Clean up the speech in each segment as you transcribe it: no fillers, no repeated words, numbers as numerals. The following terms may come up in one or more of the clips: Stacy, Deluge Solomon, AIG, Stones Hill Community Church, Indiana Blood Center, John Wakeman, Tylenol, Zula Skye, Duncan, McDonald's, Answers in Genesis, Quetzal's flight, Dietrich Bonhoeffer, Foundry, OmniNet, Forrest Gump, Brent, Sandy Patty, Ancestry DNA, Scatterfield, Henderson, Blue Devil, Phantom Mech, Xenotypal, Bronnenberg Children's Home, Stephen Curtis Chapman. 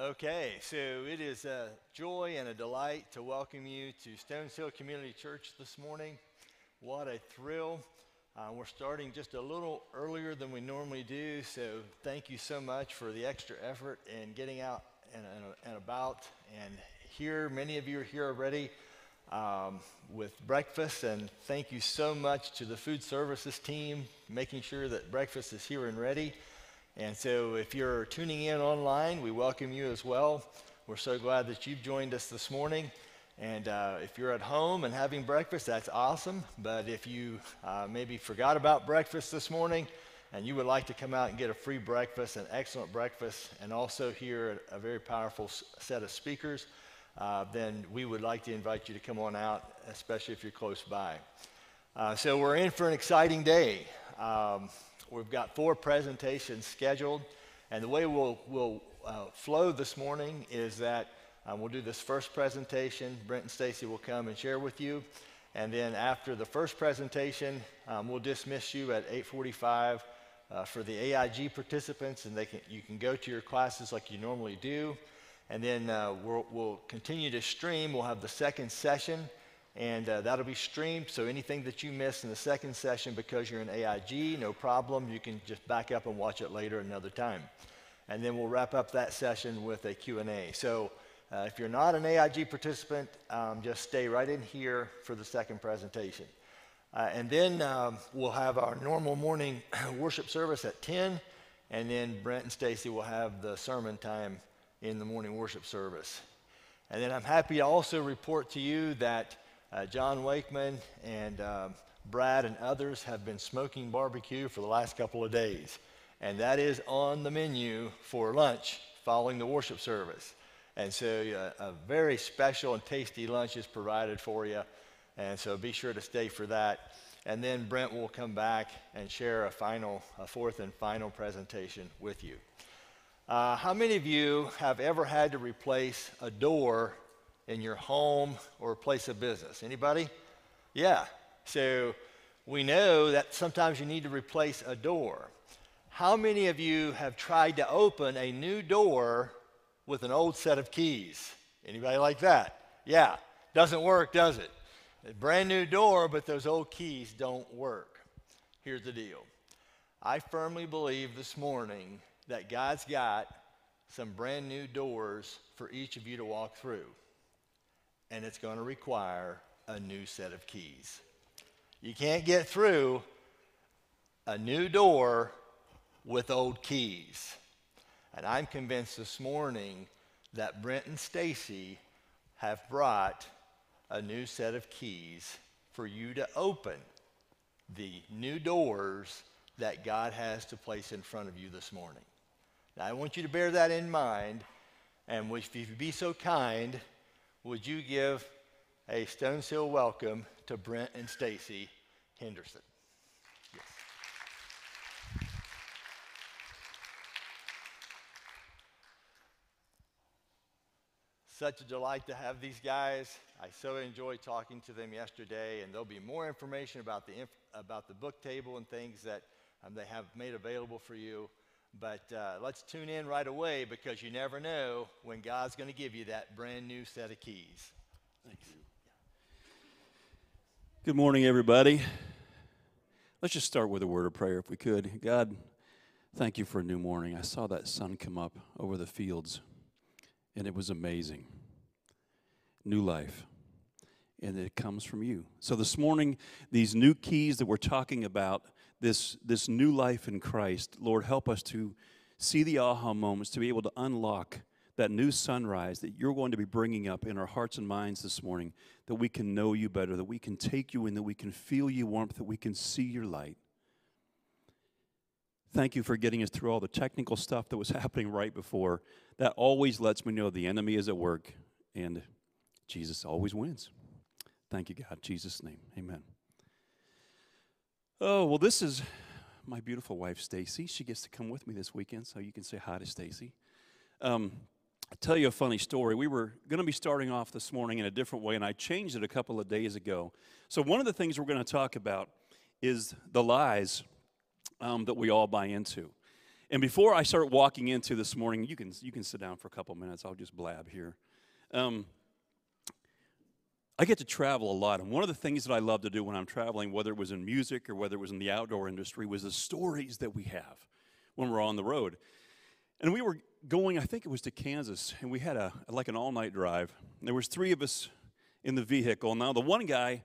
Okay, so it is a joy and a delight to welcome you to Stones Hill Community Church this morning. What a thrill. We're starting just a little earlier than we normally do, so thank you so much for the extra effort in getting out and about. And here, many of you are here already with breakfast, and thank you so much to the food services team, making sure that breakfast is here and ready. And so if you're tuning in online, we welcome you as well. We're so glad that you've joined us this morning. And if you're at home and having breakfast, that's awesome. But if you maybe forgot about breakfast this morning and you would like to come out and get a free breakfast, an excellent breakfast, and also hear a very powerful set of speakers, then we would like to invite you to come on out, especially if you're close by. So we're in for an exciting day. We've got four presentations scheduled, and the way we'll flow this morning is that we'll do this first presentation. Brent and Stacy will come and share with you, and then after the first presentation, we'll dismiss you at 8:45 for the AIG participants, and you can go to your classes like you normally do, and then we'll continue to stream. We'll have the second session, and that'll be streamed, so anything that you miss in the second session because you're in AIG, no problem, you can just back up and watch it later another time. And then we'll wrap up that session with a Q&A. So if you're not an AIG participant, just stay right in here for the second presentation. And then we'll have our normal morning worship service at 10, and then Brent and Stacy will have the sermon time in the morning worship service. And then I'm happy to also report to you that John Wakeman and Brad and others have been smoking barbecue for the last couple of days, and that is on the menu for lunch following the worship service. And so a very special and tasty lunch is provided for you, and so be sure to stay for that. And then Brent will come back and share a fourth and final presentation with you. How many of you have ever had to replace a door in your home or place of business? Anybody? Yeah. So we know that sometimes you need to replace a door. How many of you have tried to open a new door with an old set of keys? Anybody like that? Yeah. Doesn't work, does it? A brand new door, but those old keys don't work. Here's the deal. I firmly believe this morning that God's got some brand new doors for each of you to walk through. And it's going to require a new set of keys. You can't get through a new door with old keys. And I'm convinced this morning that Brent and Stacy have brought a new set of keys for you to open the new doors that God has to place in front of you this morning. Now, I want you to bear that in mind, and if you be so kind, would you give a Stones Hill welcome to Brent and Stacy Henderson? Yes. Such a delight to have these guys. I so enjoyed talking to them yesterday, and there'll be more information about the book table and things that they have made available for you. But let's tune in right away, because you never know when God's going to give you that brand new set of keys. Thanks. Good morning, everybody. Let's just start with a word of prayer if we could. God, thank you for a new morning. I saw that sun come up over the fields, and it was amazing. New life. And it comes from you. So this morning, these new keys that we're talking about, this new life in Christ, Lord, help us to see the aha moments, to be able to unlock that new sunrise that you're going to be bringing up in our hearts and minds this morning, that we can know you better, that we can take you in, that we can feel your warmth, that we can see your light. Thank you for getting us through all the technical stuff that was happening right before. That always lets me know the enemy is at work, and Jesus always wins. Thank you, God. In Jesus' name, amen. Oh, well, this is my beautiful wife, Stacy. She gets to come with me this weekend, so you can say hi to Stacy. I'll tell you a funny story. We were going to be starting off this morning in a different way, and I changed it a couple of days ago. So one of the things we're going to talk about is the lies that we all buy into. And before I start walking into this morning, you can sit down for a couple minutes. I'll just blab here. I get to travel a lot, and one of the things that I love to do when I'm traveling, whether it was in music or whether it was in the outdoor industry, was the stories that we have when we're on the road. And we were going, I think it was to Kansas, and we had an all-night drive. There was three of us in the vehicle. Now, the one guy,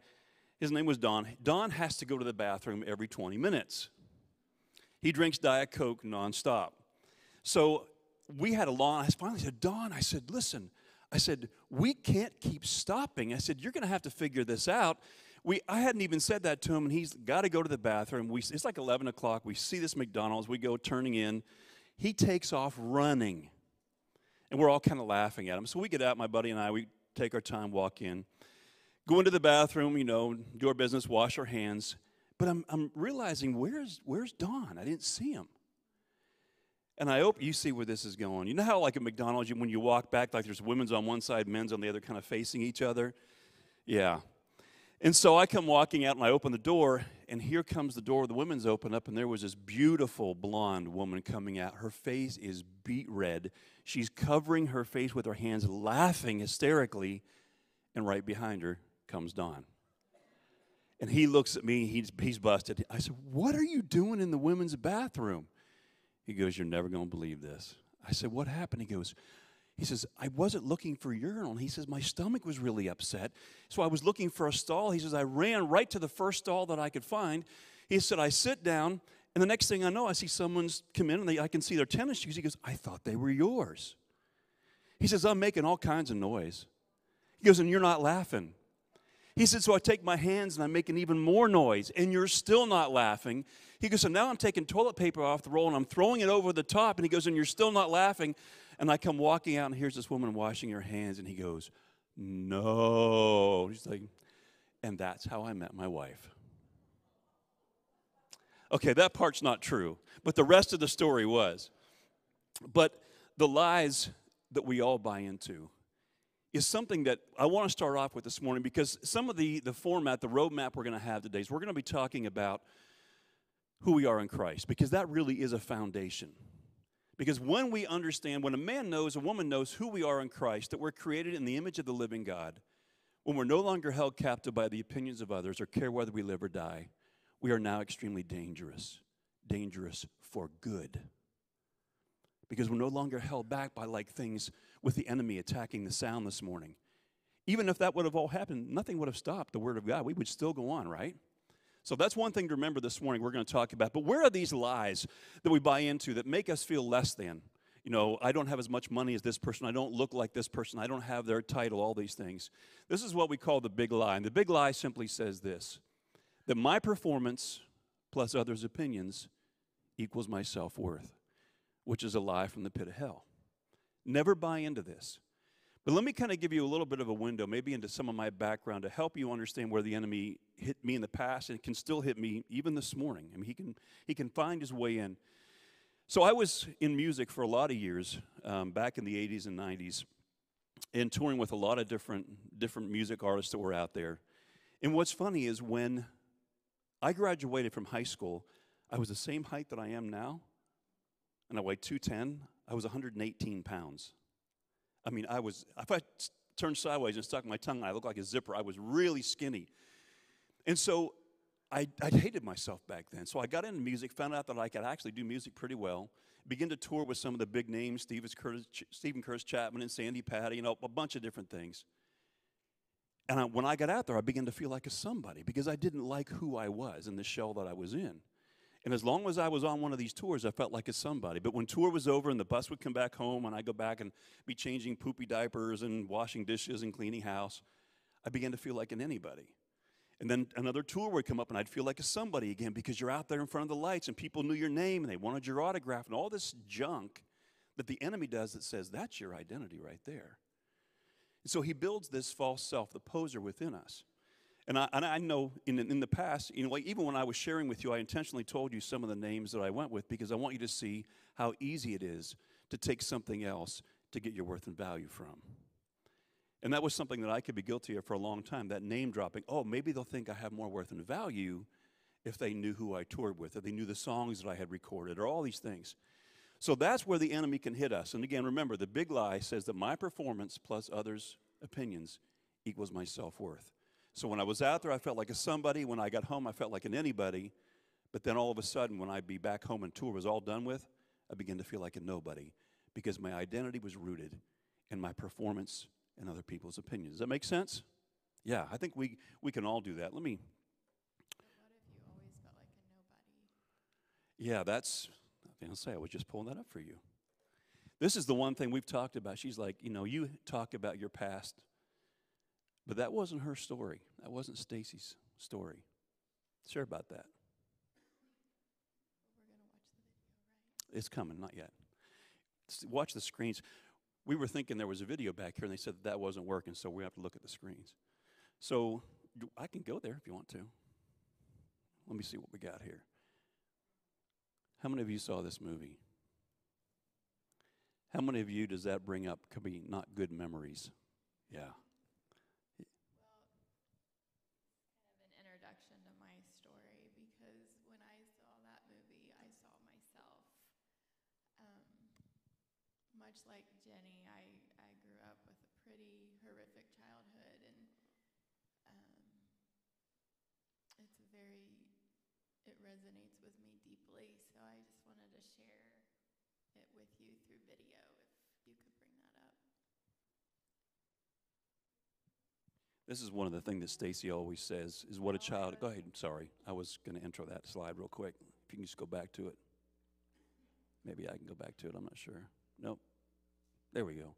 his name was Don. Don has to go to the bathroom every 20 minutes. He drinks Diet Coke nonstop. So we had a long, I finally said, Don, I said, listen, I said, we can't keep stopping. I said, you're going to have to figure this out. I hadn't even said that to him, and he's got to go to the bathroom. It's like 11 o'clock. We see this McDonald's. We go turning in. He takes off running, and we're all kind of laughing at him. So we get out, my buddy and I, we take our time, walk in, go into the bathroom, do our business, wash our hands. But I'm realizing, where's Don? I didn't see him. And I hope you see where this is going. You know how like at McDonald's, when you walk back, like there's women's on one side, men's on the other, kind of facing each other? Yeah. And so I come walking out, and I open the door, and here comes the door. The women's open up, and there was this beautiful blonde woman coming out. Her face is beet red. She's covering her face with her hands, laughing hysterically, and right behind her comes Don. And he looks at me, he's busted. I said, what are you doing in the women's bathroom? He goes, you're never going to believe this. I said, what happened? He says, I wasn't looking for urinal. He says, my stomach was really upset, so I was looking for a stall. He says, I ran right to the first stall that I could find. He said, I sit down, and the next thing I know, I see someone's come in, and I can see their tennis shoes. He goes, I thought they were yours. He says, I'm making all kinds of noise. He goes, and you're not laughing. He said, so I take my hands and I'm making even more noise, and you're still not laughing. He goes, so now I'm taking toilet paper off the roll and I'm throwing it over the top, and he goes, and you're still not laughing. And I come walking out, and here's this woman washing her hands, and he goes, no. He's like, and that's how I met my wife. Okay, that part's not true, but the rest of the story was. But the lies that we all buy into is something that I want to start off with this morning, because some of the format, the roadmap we're going to have today is we're going to be talking about who we are in Christ, because that really is a foundation. Because when we understand, when a man knows, a woman knows who we are in Christ, that we're created in the image of the living God, when we're no longer held captive by the opinions of others or care whether we live or die, we are now extremely dangerous, dangerous for good. Because we're no longer held back by like things with the enemy attacking the sound this morning. Even if that would have all happened, nothing would have stopped the Word of God. We would still go on, right? So that's one thing to remember this morning we're going to talk about. But where are these lies that we buy into that make us feel less than? I don't have as much money as this person. I don't look like this person. I don't have their title, all these things. This is what we call the big lie. And the big lie simply says this, that my performance plus others' opinions equals my self-worth, which is a lie from the pit of hell. Never buy into this. But let me kind of give you a little bit of a window, maybe into some of my background, to help you understand where the enemy hit me in the past and can still hit me even this morning. I mean, he can find his way in. So I was in music for a lot of years, back in the 80s and 90s, and touring with a lot of different music artists that were out there. And what's funny is when I graduated from high school, I was the same height that I am now, and I weighed 210. I was 118 pounds. I mean, if I turned sideways and stuck my tongue out, I looked like a zipper. I was really skinny. And so I hated myself back then. So I got into music, found out that I could actually do music pretty well, began to tour with some of the big names, Stephen Curtis Chapman and Sandy Patty, a bunch of different things. And when I got out there, I began to feel like a somebody, because I didn't like who I was and the shell that I was in. And as long as I was on one of these tours, I felt like a somebody. But when tour was over and the bus would come back home and I'd go back and be changing poopy diapers and washing dishes and cleaning house, I began to feel like an anybody. And then another tour would come up and I'd feel like a somebody again, because you're out there in front of the lights and people knew your name and they wanted your autograph and all this junk that the enemy does that says that's your identity right there. And so he builds this false self, the poser within us. And I know in the past, even when I was sharing with you, I intentionally told you some of the names that I went with, because I want you to see how easy it is to take something else to get your worth and value from. And that was something that I could be guilty of for a long time, that name dropping. Oh, maybe they'll think I have more worth and value if they knew who I toured with, if they knew the songs that I had recorded, or all these things. So that's where the enemy can hit us. And again, remember, the big lie says that my performance plus others' opinions equals my self-worth. So when I was out there, I felt like a somebody. When I got home, I felt like an anybody. But then all of a sudden, when I'd be back home and tour was all done with, I began to feel like a nobody because my identity was rooted in my performance and other people's opinions. Does that make sense? Yeah, I think we can all do that. Let me. So what if you always felt like a nobody? Yeah, that's, I was going to say, I was just pulling that up for you. This is the one thing we've talked about. She's like, you know, you talk about your past, but that wasn't her story. That wasn't Stacy's story. Sure about that. It's coming, not yet. Watch the screens. We were thinking there was a video back here, and they said that wasn't working, so we have to look at the screens. So I can go there if you want to. Let me see what we got here. How many of you saw this movie? How many of you does that bring up? Could be not good memories. Yeah. Well, kind of an introduction to my story, because when I saw that movie, I saw myself. Much like Jenny, I grew up with a pretty horrific childhood, and it resonates with me deeply, so I just wanted to share it with you through video, if you could bring that up. This is one of the things that Stacy always says, is what a child, go ahead, sorry, I was going to intro that slide real quick. If you can just go back to it. Maybe I can go back to it, I'm not sure. Nope. There we go.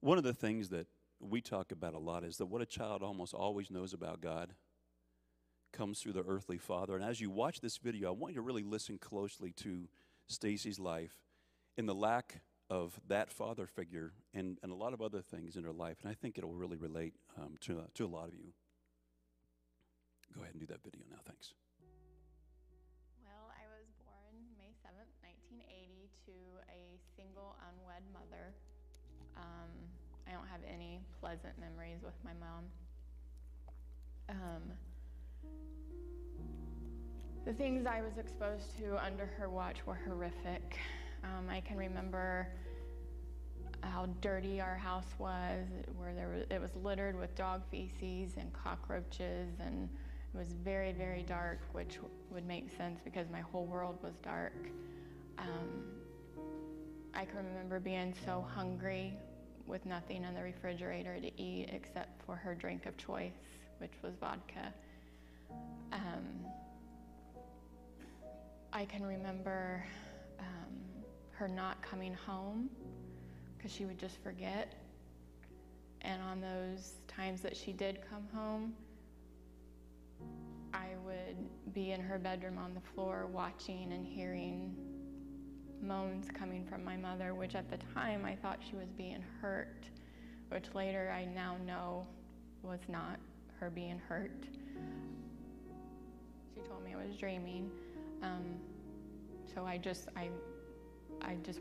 One of the things that we talk about a lot is that what a child almost always knows about God comes through the earthly father. And as you watch this video, I want you to really listen closely to Stacy's life and the lack of that father figure and a lot of other things in her life. And I think it'll really relate to a lot of you. Go ahead and do that video now. Thanks. Well, I was born May 7th, 1980 to a single unwed mother. I don't have any pleasant memories with my mom. The things I was exposed to under her watch were horrific. I can remember how dirty our house was, where it was littered with dog feces and cockroaches, and it was very, very dark, which would make sense because my whole world was dark. I can remember being so hungry with nothing in the refrigerator to eat except for her drink of choice, which was vodka. I can remember her not coming home because she would just forget. And on those times that she did come home, I would be in her bedroom on the floor watching and hearing moans coming from my mother, which at the time I thought she was being hurt, which later I now know was not her being hurt. She told me I was dreaming. So I just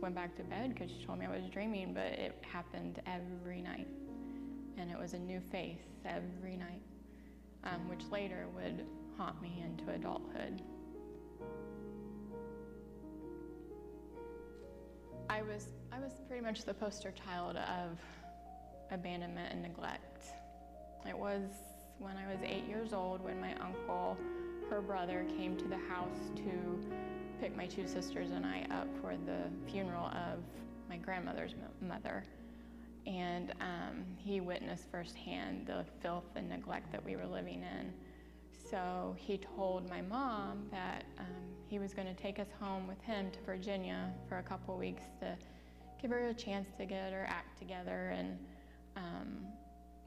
went back to bed because she told me I was dreaming, but it happened every night, and it was a new face every night, which later would haunt me into adulthood. I was pretty much the poster child of abandonment and neglect. It was when I was 8 years old when my uncle, her brother, came to the house to pick my two sisters and I up for the funeral of my grandmother's mother. And he witnessed firsthand the filth and neglect that we were living in. So he told my mom that he was going to take us home with him to Virginia for a couple weeks to give her a chance to get her act together. And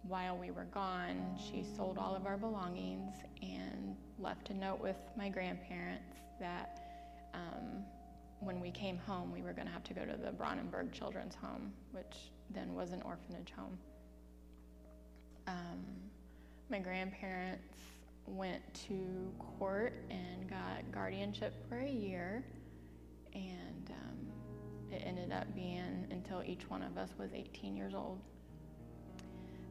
while we were gone, she sold all of our belongings and left a note with my grandparents that when we came home, we were going to have to go to the Bronnenberg Children's Home, which then was an orphanage home. My grandparents went to court and got guardianship for a year, and it ended up being until each one of us was 18 years old.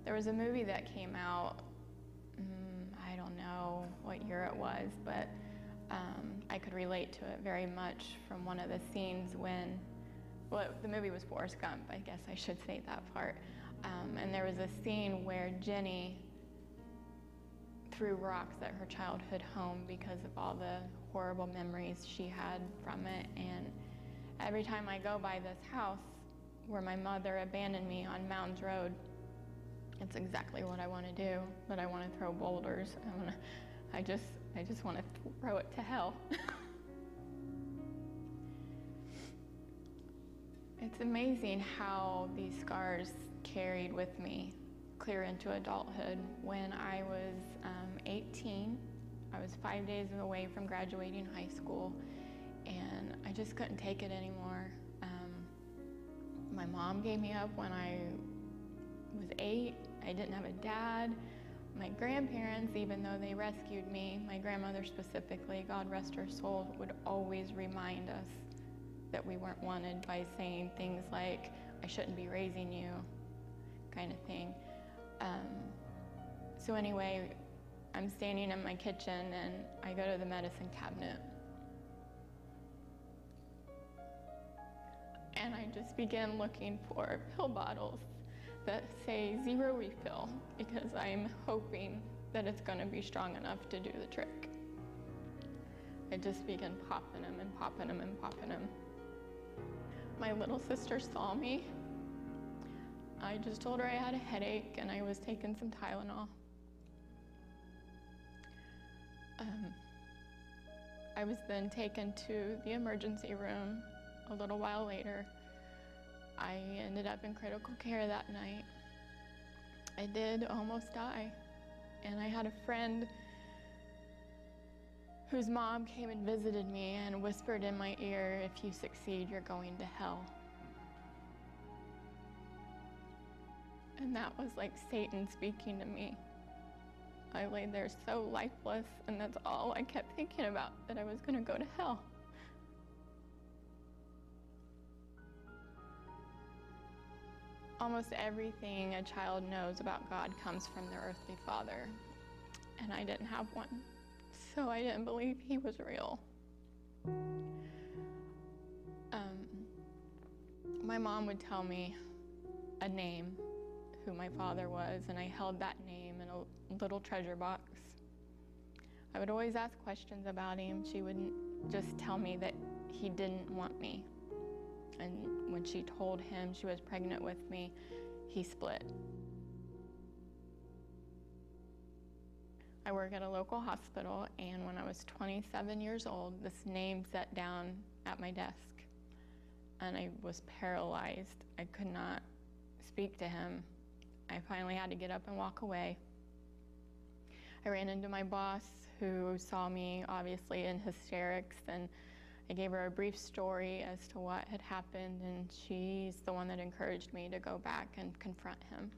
There was a movie that came out, I don't know what year it was, but I could relate to it very much from one of the scenes when well, the movie was Forrest Gump, I guess I should say that part. And there was a scene where Jenny threw rocks at her childhood home because of all the horrible memories she had from it. And every time I go by this house where my mother abandoned me on Mounds Road, it's exactly what I want to do. But I want to throw boulders. I just want to throw it to hell. It's amazing how these scars carried with me clear into adulthood. When I was 18, I was 5 days away from graduating high school, and I just couldn't take it anymore. My mom gave me up when I was 8. I didn't have a dad. My grandparents, even though they rescued me, my grandmother specifically, God rest her soul, would always remind us that we weren't wanted by saying things like, I shouldn't be raising you, kind of thing. So anyway, I'm standing in my kitchen and I go to the medicine cabinet. And I just begin looking for pill bottles that say zero refill, because I'm hoping that it's gonna be strong enough to do the trick. I just began popping them and popping them and popping them. My little sister saw me. I just told her I had a headache and I was taking some Tylenol. I was then taken to the emergency room a little while later. I ended up in critical care that night. I did almost die. And I had a friend whose mom came and visited me and whispered in my ear, if you succeed, you're going to hell. And that was like Satan speaking to me. I lay there so lifeless, and that's all I kept thinking about, that I was gonna go to hell. Almost everything a child knows about God comes from their earthly father, and I didn't have one. So I didn't believe he was real. My mom would tell me a name, who my father was, and I held that name in a little treasure box. I would always ask questions about him. She would just tell me that he didn't want me. And when she told him she was pregnant with me, he split. I work at a local hospital, and when I was 27 years old, this name sat down at my desk, and I was paralyzed. I could not speak to him. I finally had to get up and walk away. I ran into my boss, who saw me obviously in hysterics, and I gave her a brief story as to what had happened, and she's the one that encouraged me to go back and confront him.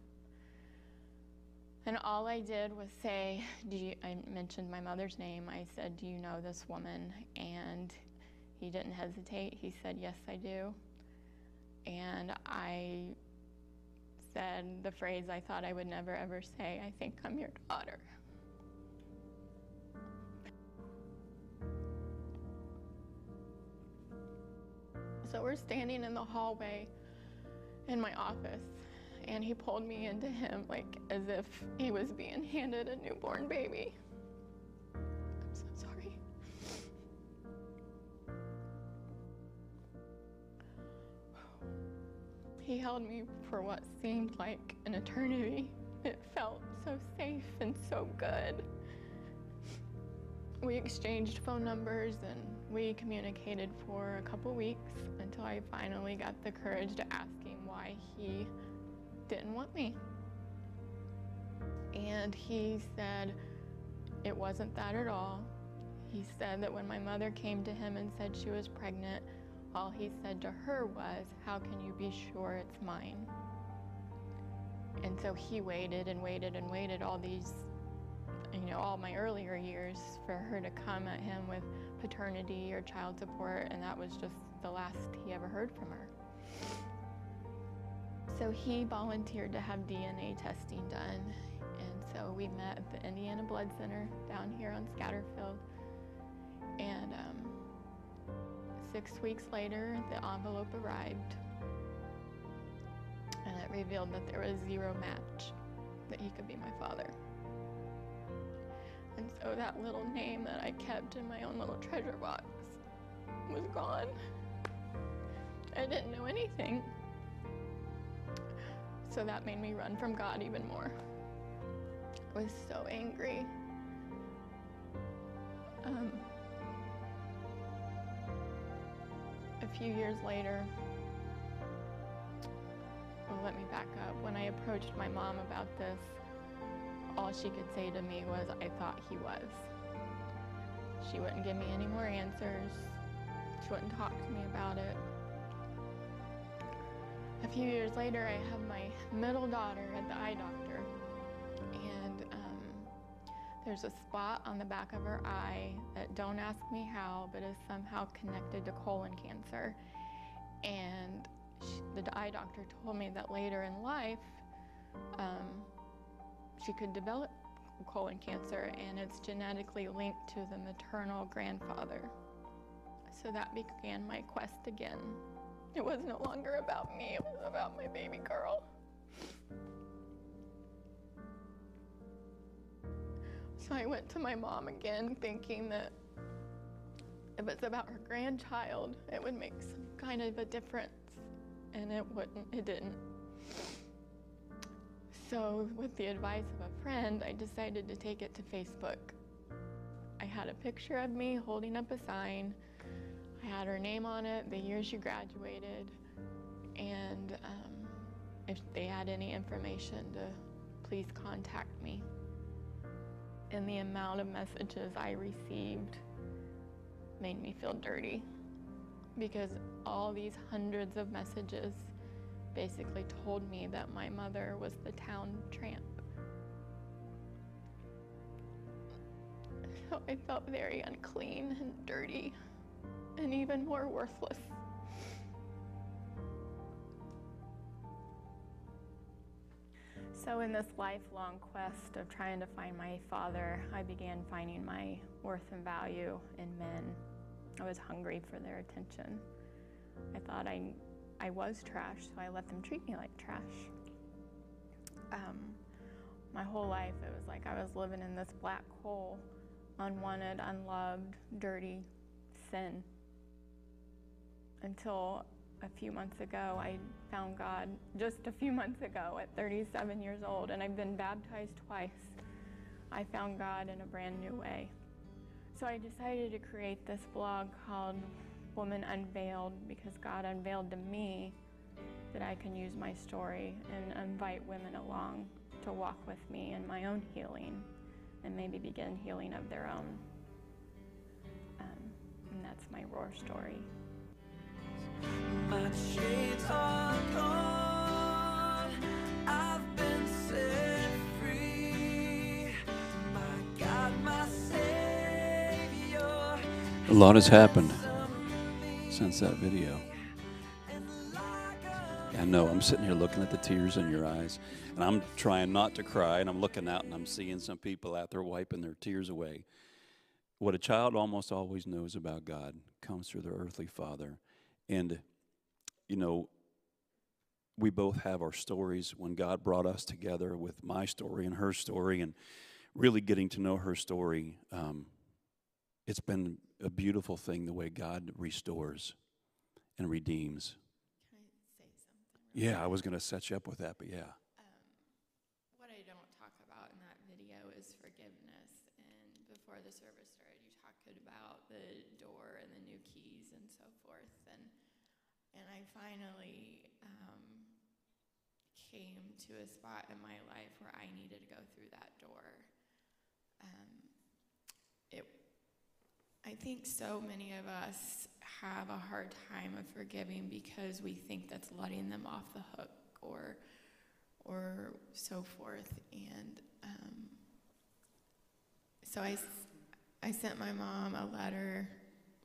And all I did was say, I mentioned my mother's name. I said, do you know this woman? And he didn't hesitate. He said, yes, I do. And I said the phrase I thought I would never ever say, I think I'm your daughter. So we're standing in the hallway in my office, and he pulled me into him, like as if he was being handed a newborn baby. I'm so sorry. He held me for what seemed like an eternity. It felt so safe and so good. We exchanged phone numbers and we communicated for a couple weeks, until I finally got the courage to ask him why he didn't want me. And he said it wasn't that at all. He said that when my mother came to him and said she was pregnant, all he said to her was, how can you be sure it's mine? And so he waited and waited and waited all these, all my earlier years for her to come at him with paternity or child support, and that was just the last he ever heard from her. So he volunteered to have DNA testing done, and so we met at the Indiana Blood Center down here on Scatterfield, and 6 weeks later, the envelope arrived, and it revealed that there was zero match, that he could be my father. And so that little name that I kept in my own little treasure box was gone. I didn't know anything. So that made me run from God even more. I was so angry. A few years later, well, let me back up. When I approached my mom about this, all she could say to me was, "I thought he was." She wouldn't give me any more answers. She wouldn't talk to me about it. A few years later, I have my middle daughter at the eye doctor, and there's a spot on the back of her eye that, don't ask me how, but is somehow connected to colon cancer. And the eye doctor told me that later in life, she could develop colon cancer, and it's genetically linked to the maternal grandfather. So that began my quest again. It was no longer about me, it was about my baby girl. So I went to my mom again, thinking that if it's about her grandchild, it would make some kind of a difference, and it wouldn't, it didn't. So with the advice of a friend, I decided to take it to Facebook. I had a picture of me holding up a sign. I had her name on it, the year she graduated, and if they had any information to please contact me. And the amount of messages I received made me feel dirty, because all these hundreds of messages basically told me that my mother was the town tramp. So I felt very unclean and dirty, and even more worthless. So in this lifelong quest of trying to find my father, I began finding my worth and value in men. I was hungry for their attention. I thought I was trash, so I let them treat me like trash. My whole life, it was like I was living in this black hole, unwanted, unloved, dirty sin. Until a few months ago, I found God just a few months ago at 37 years old, and I've been baptized twice. I found God in a brand new way. So I decided to create this blog called Woman Unveiled, because God unveiled to me that I can use my story and invite women along to walk with me in my own healing, and maybe begin healing of their own. And that's my raw story. My chains are gone, I've been set free, my God, my Savior. A lot has happened since that video. I know, I'm sitting here looking at the tears in your eyes, and I'm trying not to cry, and I'm looking out and I'm seeing some people out there wiping their tears away. What a child almost always knows about God comes through their earthly father. And, you know, we both have our stories. When God brought us together with my story and her story and really getting to know her story, it's been a beautiful thing the way God restores and redeems. Can I say something? Really? Yeah, I was going to set you up with that, but yeah. What I don't talk about in that video is forgiveness. And before the service started, you talked about the door and the new keys and so forth. And I finally came to a spot in my life where I needed to go through that door. I think so many of us have a hard time of forgiving because we think that's letting them off the hook or so forth. And so I sent my mom a letter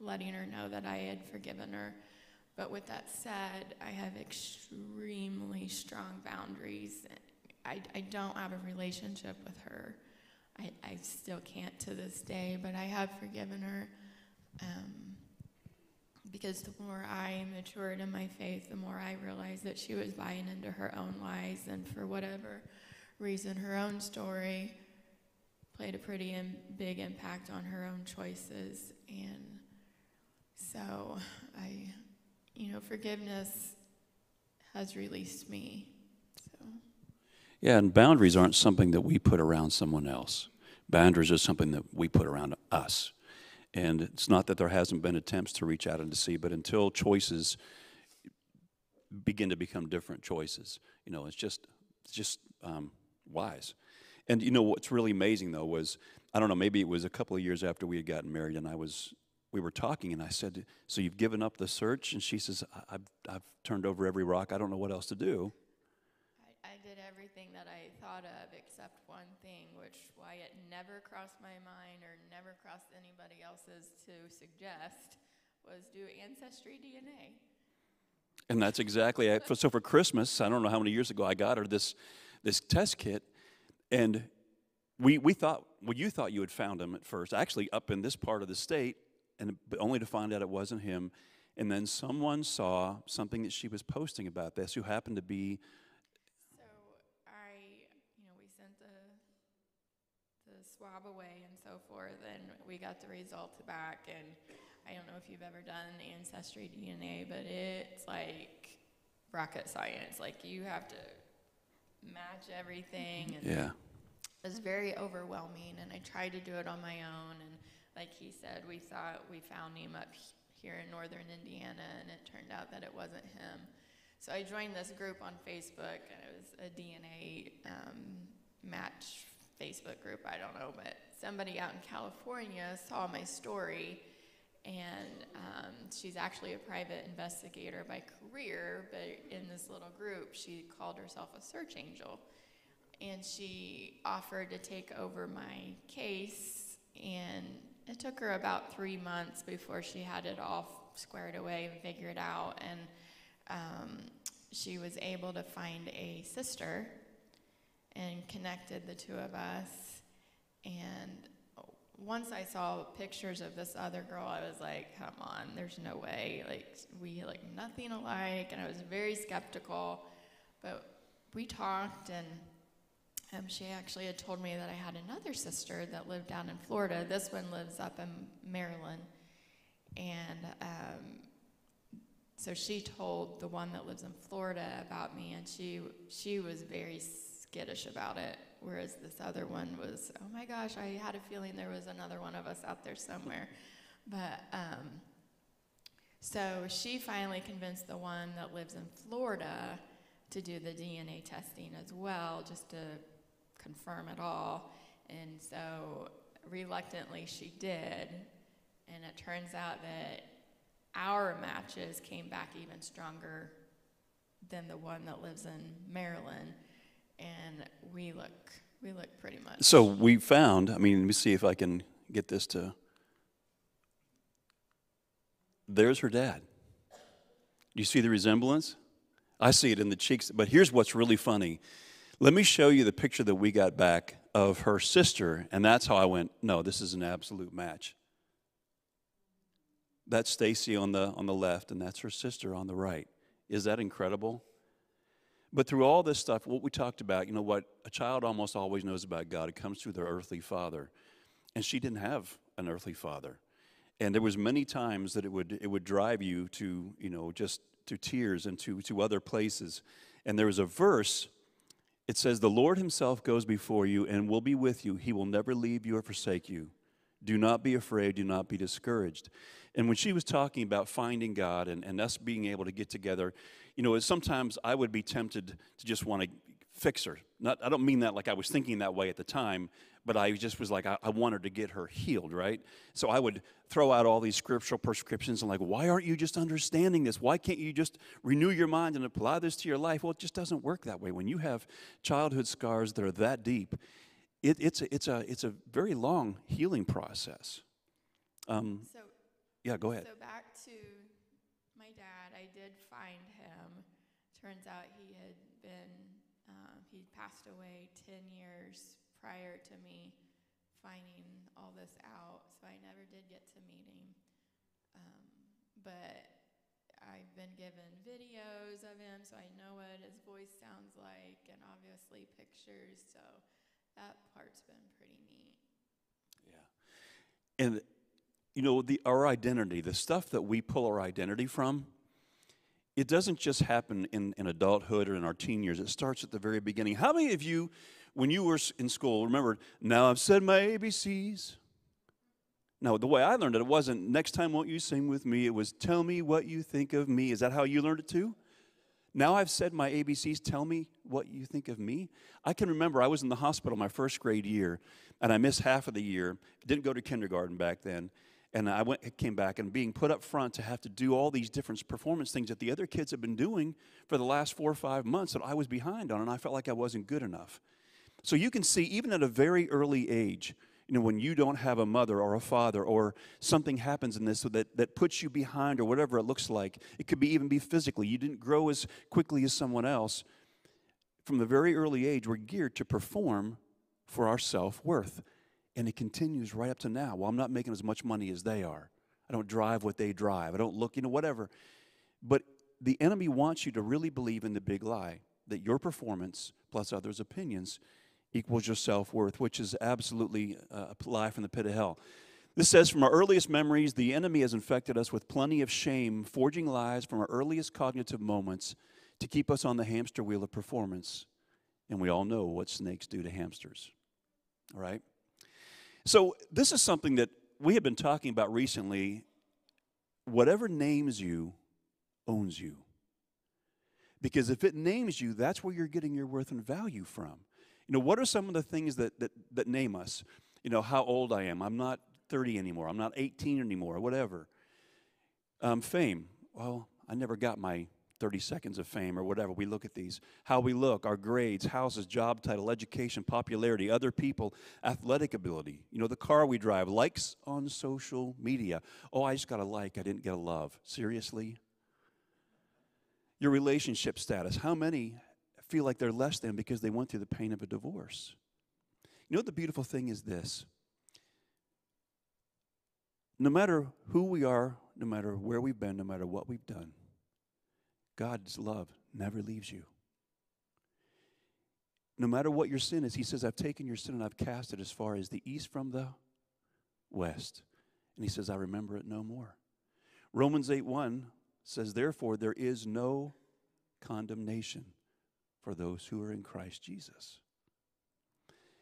letting her know that I had forgiven her. But with that said, I have extremely strong boundaries. I don't have a relationship with her. I still can't to this day, but I have forgiven her. because the more I matured in my faith, the more I realized that she was buying into her own lies, and for whatever reason, her own story played a pretty big impact on her own choices. And so I, forgiveness has released me. So. Yeah, and boundaries aren't something that we put around someone else. Boundaries are something that we put around us. And it's not that there hasn't been attempts to reach out and to see, but until choices begin to become different choices, it's just wise. And what's really amazing though was, I don't know, maybe it was a couple of years after we had gotten married, and we were talking, and I said, "So you've given up the search?" And she says, "I've turned over every rock. I don't know what else to do. I did everything that I thought of except one thing, why it never crossed my mind or never crossed anybody else's to suggest, was do Ancestry DNA." And that's exactly it. So for Christmas, I don't know how many years ago, I got her this test kit, and we thought, well, you thought you had found him at first, actually up in this part of the state, but only to find out it wasn't him. And then someone saw something that she was posting about this, who happened to be swab away and so forth, and we got the results back. And I don't know if you've ever done Ancestry DNA, but it's like rocket science. Like, you have to match everything. And yeah. It was very overwhelming, and I tried to do it on my own. And like he said, we thought we found him up here in northern Indiana, and it turned out that it wasn't him. So I joined this group on Facebook, and it was a DNA match Facebook group, I don't know, but somebody out in California saw my story, and she's actually a private investigator by career, but in this little group, she called herself a search angel, and she offered to take over my case, and it took her about 3 months before she had it all squared away and figured out, and she was able to find a sister and connected the two of us. And once I saw pictures of this other girl, I was like, come on, there's no way. Like, we look nothing alike, and I was very skeptical. But we talked, and she actually had told me that I had another sister that lived down in Florida. This one lives up in Maryland. And so she told the one that lives in Florida about me, and she was very skittish about it, whereas this other one was, oh my gosh, I had a feeling there was another one of us out there somewhere. But so she finally convinced the one that lives in Florida to do the DNA testing as well, just to confirm it all. And so reluctantly she did, and it turns out that our matches came back even stronger than the one that lives in Maryland. And we look pretty much. So we found, let me see if I can get this to, there's her dad. Do you see the resemblance? I see it in the cheeks, but here's what's really funny. Let me show you the picture that we got back of her sister, and that's how I went, no, this is an absolute match. That's Stacy on the left, and that's her sister on the right. Is that incredible? But through all this stuff, what we talked about, what a child almost always knows about God, it comes through their earthly father. And she didn't have an earthly father. And there was many times that it would drive you to, just to tears and to other places. And there was a verse, it says, "The Lord himself goes before you and will be with you. He will never leave you or forsake you. Do not be afraid, do not be discouraged." And when she was talking about finding God and us being able to get together, sometimes I would be tempted to just want to fix her. I don't mean that like I was thinking that way at the time, but I just was like, I wanted to get her healed, right? So I would throw out all these scriptural prescriptions and like, why aren't you just understanding this? Why can't you just renew your mind and apply this to your life? Well, it just doesn't work that way. When you have childhood scars that are that deep, it's a very long healing process. Yeah, go ahead. So back to my dad, I did find him. Turns out he had been, he'd passed away 10 years prior to me finding all this out, so I never did get to meet him. but I've been given videos of him, so I know what his voice sounds like, and obviously pictures, so that part's been pretty neat. Yeah. And, you know, our identity, the stuff that we pull our identity from, it doesn't just happen in adulthood or in our teen years. It starts at the very beginning. How many of you, when you were in school, remembered, now I've said my ABCs? No, the way I learned it, it wasn't, next time won't you sing with me? It was, tell me what you think of me. Is that how you learned it too? Now I've said my ABCs, tell me what you think of me. I can remember I was in the hospital my first grade year, and I missed half of the year. Didn't go to kindergarten back then. And I came back, and being put up front to have to do all these different performance things that the other kids had been doing for the last 4 or 5 months that I was behind on, and I felt like I wasn't good enough. So you can see, even at a very early age, you know, when you don't have a mother or a father or something happens in this so that puts you behind or whatever it looks like, it could be even be physically. You didn't grow as quickly as someone else. From a very early age, we're geared to perform for our self-worth. And it continues right up to now. Well, I'm not making as much money as they are. I don't drive what they drive. I don't look, you know, whatever. But the enemy wants you to really believe in the big lie that your performance plus others' opinions equals your self-worth, which is absolutely a lie from the pit of hell. This says, from our earliest memories, the enemy has infected us with plenty of shame, forging lies from our earliest cognitive moments to keep us on the hamster wheel of performance. And we all know what snakes do to hamsters, all right? So this is something that we have been talking about recently. Whatever names you owns you. Because if it names you, that's where you're getting your worth and value from. You know, what are some of the things that name us? You know, how old I am. I'm not 30 anymore. I'm not 18 anymore, whatever. Fame. Well, I never got my 30 seconds of fame or whatever. We look at these. How we look, our grades, houses, job title, education, popularity, other people, athletic ability. You know, the car we drive, likes on social media. Oh, I just got a like. I didn't get a love. Seriously? Your relationship status. How many feel like they're less than because they went through the pain of a divorce? You know, the beautiful thing is this. No matter who we are, no matter where we've been, no matter what we've done, God's love never leaves you. No matter what your sin is, he says, I've taken your sin and I've cast it as far as the east from the west. And he says, I remember it no more. Romans 8:1 says, therefore, there is no condemnation for those who are in Christ Jesus.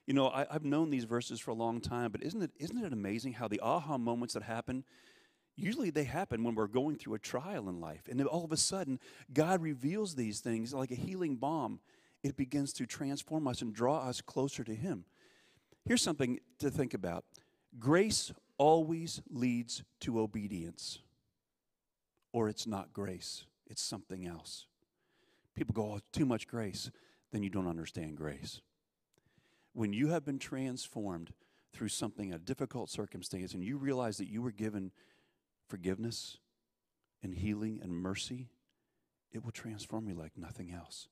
You know, I've known these verses for a long time, but isn't it amazing how the aha moments that happen, usually they happen when we're going through a trial in life. And then all of a sudden, God reveals these things like a healing balm. It begins to transform us and draw us closer to him. Here's something to think about. Grace always leads to obedience. Or it's not grace. It's something else. People go, oh, too much grace. Then you don't understand grace. When you have been transformed through something, a difficult circumstance, and you realize that you were given forgiveness and healing and mercy, it will transform you like nothing else.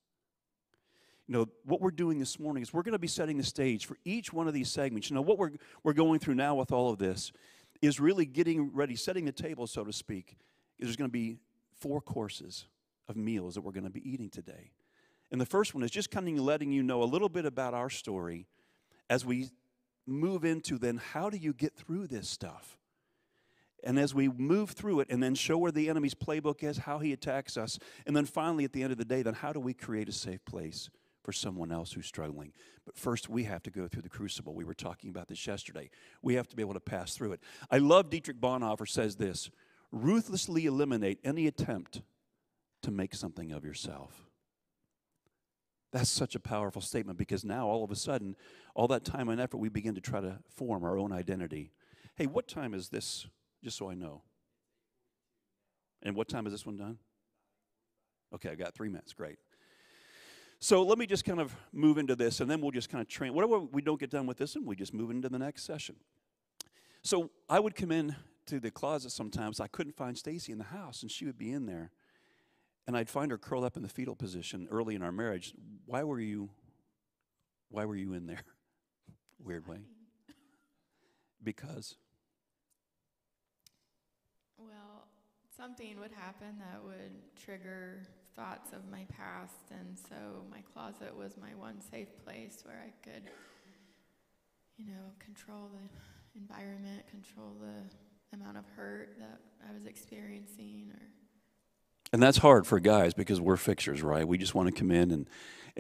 You know, what we're doing this morning is we're going to be setting the stage for each one of these segments. You know, what we're going through now with all of this is really getting ready, setting the table, so to speak. There's going to be 4 courses of meals that we're going to be eating today. And the first one is just kind of letting you know a little bit about our story as we move into then how do you get through this stuff? And as we move through it and then show where the enemy's playbook is, how he attacks us, and then finally at the end of the day, then how do we create a safe place for someone else who's struggling? But first, we have to go through the crucible. We were talking about this yesterday. We have to be able to pass through it. I love Dietrich Bonhoeffer says this, ruthlessly eliminate any attempt to make something of yourself. That's such a powerful statement because now all of a sudden, all that time and effort, we begin to try to form our own identity. Hey, what time is this? Just so I know. And what time is this one done? Okay, I've got 3 minutes. Great. So let me just kind of move into this, and then we'll just kind of train. Whatever we don't get done with this one, we just move into the next session. So I would come in to the closet sometimes. I couldn't find Stacy in the house, and she would be in there. And I'd find her curled up in the fetal position early in our marriage. Why were you in there? Weird way. Because? Well, something would happen that would trigger thoughts of my past, and so my closet was my one safe place where I could, you know, control the environment, control the amount of hurt that I was experiencing. And that's hard for guys because we're fixers, right? We just want to come in, and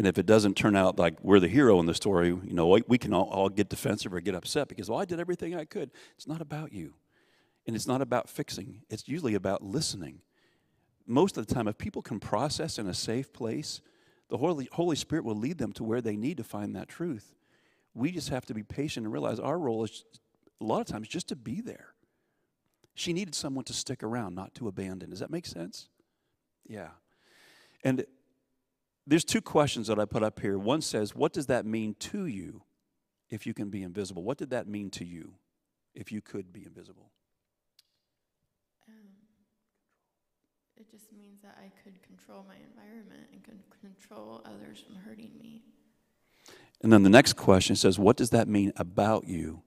if it doesn't turn out like we're the hero in the story, you know, we can all get defensive or get upset because, well, I did everything I could. It's not about you, and it's not about fixing. It's usually about listening. Most of the time, if people can process in a safe place, the Holy Spirit will lead them to where they need to find that truth. We just have to be patient and realize our role is, a lot of times, just to be there. She needed someone to stick around, not to abandon. Does that make sense? Yeah. And there's two questions that I put up here. One says, what does that mean to you if you can be invisible? What did that mean to you if you could be invisible? It just means that I could control my environment and could control others from hurting me. And then the next question says, what does that mean about you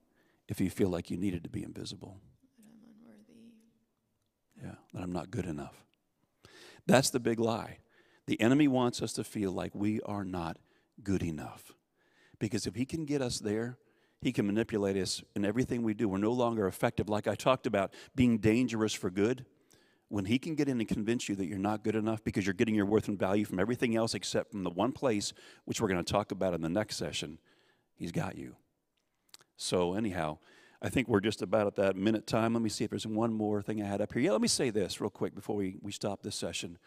if you feel like you needed to be invisible? That I'm unworthy. Yeah, that I'm not good enough. That's the big lie. The enemy wants us to feel like we are not good enough. Because if he can get us there, he can manipulate us in everything we do. We're no longer effective. Like I talked about being dangerous for good. When he can get in and convince you that you're not good enough because you're getting your worth and value from everything else except from the one place, which we're going to talk about in the next session, he's got you. So anyhow, I think we're just about at that minute time. Let me see if there's one more thing I had up here. Yeah, let me say this real quick before we stop this session.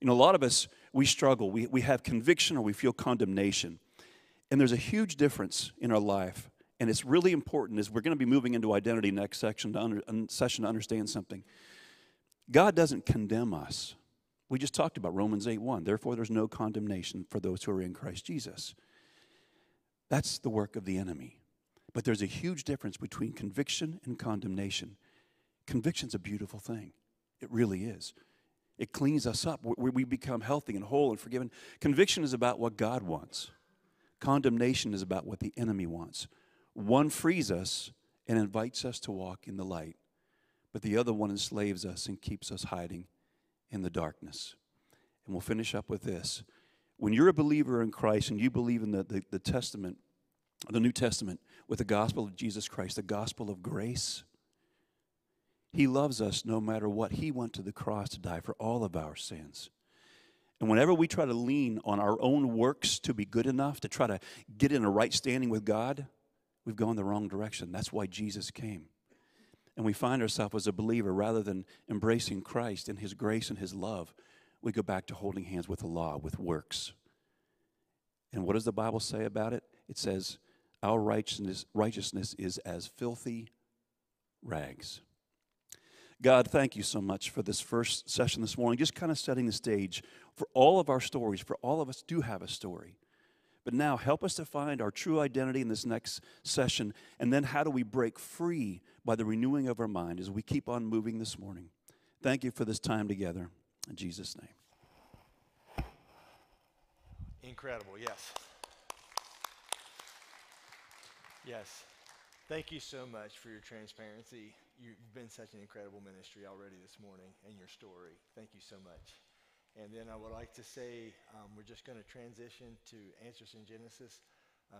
You know, a lot of us, we struggle. We have conviction or we feel condemnation. And there's a huge difference in our life. And it's really important as we're going to be moving into identity next section to understand something. God doesn't condemn us. We just talked about Romans 8:1. Therefore, there's no condemnation for those who are in Christ Jesus. That's the work of the enemy. But there's a huge difference between conviction and condemnation. Conviction's a beautiful thing. It really is. It cleans us up. We become healthy and whole and forgiven. Conviction is about what God wants. Condemnation is about what the enemy wants. One frees us and invites us to walk in the light. But the other one enslaves us and keeps us hiding in the darkness. And we'll finish up with this. When you're a believer in Christ and you believe in the Testament, the New Testament, with the gospel of Jesus Christ, the gospel of grace. He loves us no matter what. He went to the cross to die for all of our sins. And whenever we try to lean on our own works to be good enough, to try to get in a right standing with God, we've gone the wrong direction. That's why Jesus came. And we find ourselves as a believer, rather than embracing Christ and his grace and his love, we go back to holding hands with the law, with works. And what does the Bible say about it? It says, our righteousness is as filthy rags. God, thank you so much for this first session this morning, just kind of setting the stage for all of our stories, for all of us do have a story. But now help us to find our true identity in this next session, and then how do we break free by the renewing of our mind as we keep on moving this morning. Thank you for this time together, in Jesus' name. Incredible, yes. Yes. Thank you so much for your transparency. You've been such an incredible ministry already this morning and your story. Thank you so much. And then I would like to say we're just going to transition to Answers in Genesis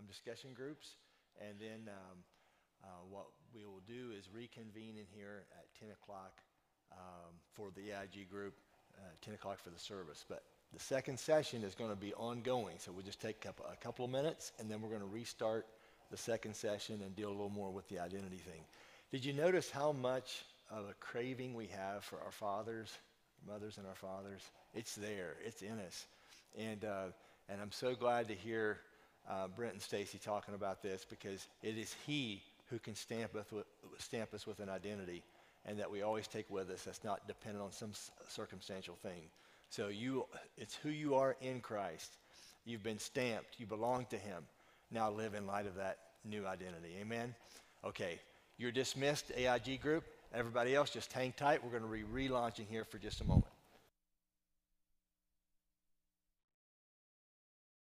discussion groups. And then what we will do is reconvene in here at 10 o'clock for the EIG group, 10 o'clock for the service. But the second session is going to be ongoing. So we'll just take a couple of minutes, and then we're going to restart the second session and deal a little more with the identity thing. Did you notice how much of a craving we have for our fathers, mothers and our fathers? It's there, it's in us. And I'm so glad to hear Brent and Stacy talking about this, because it is he who can stamp us with an identity, and that we always take with us, that's not dependent on some circumstantial thing. So it's who you are in Christ. You've been stamped, you belong to him. Now live in light of that new identity. Amen? Okay. You're dismissed, AIG group. Everybody else, just hang tight. We're going to be relaunching here for just a moment.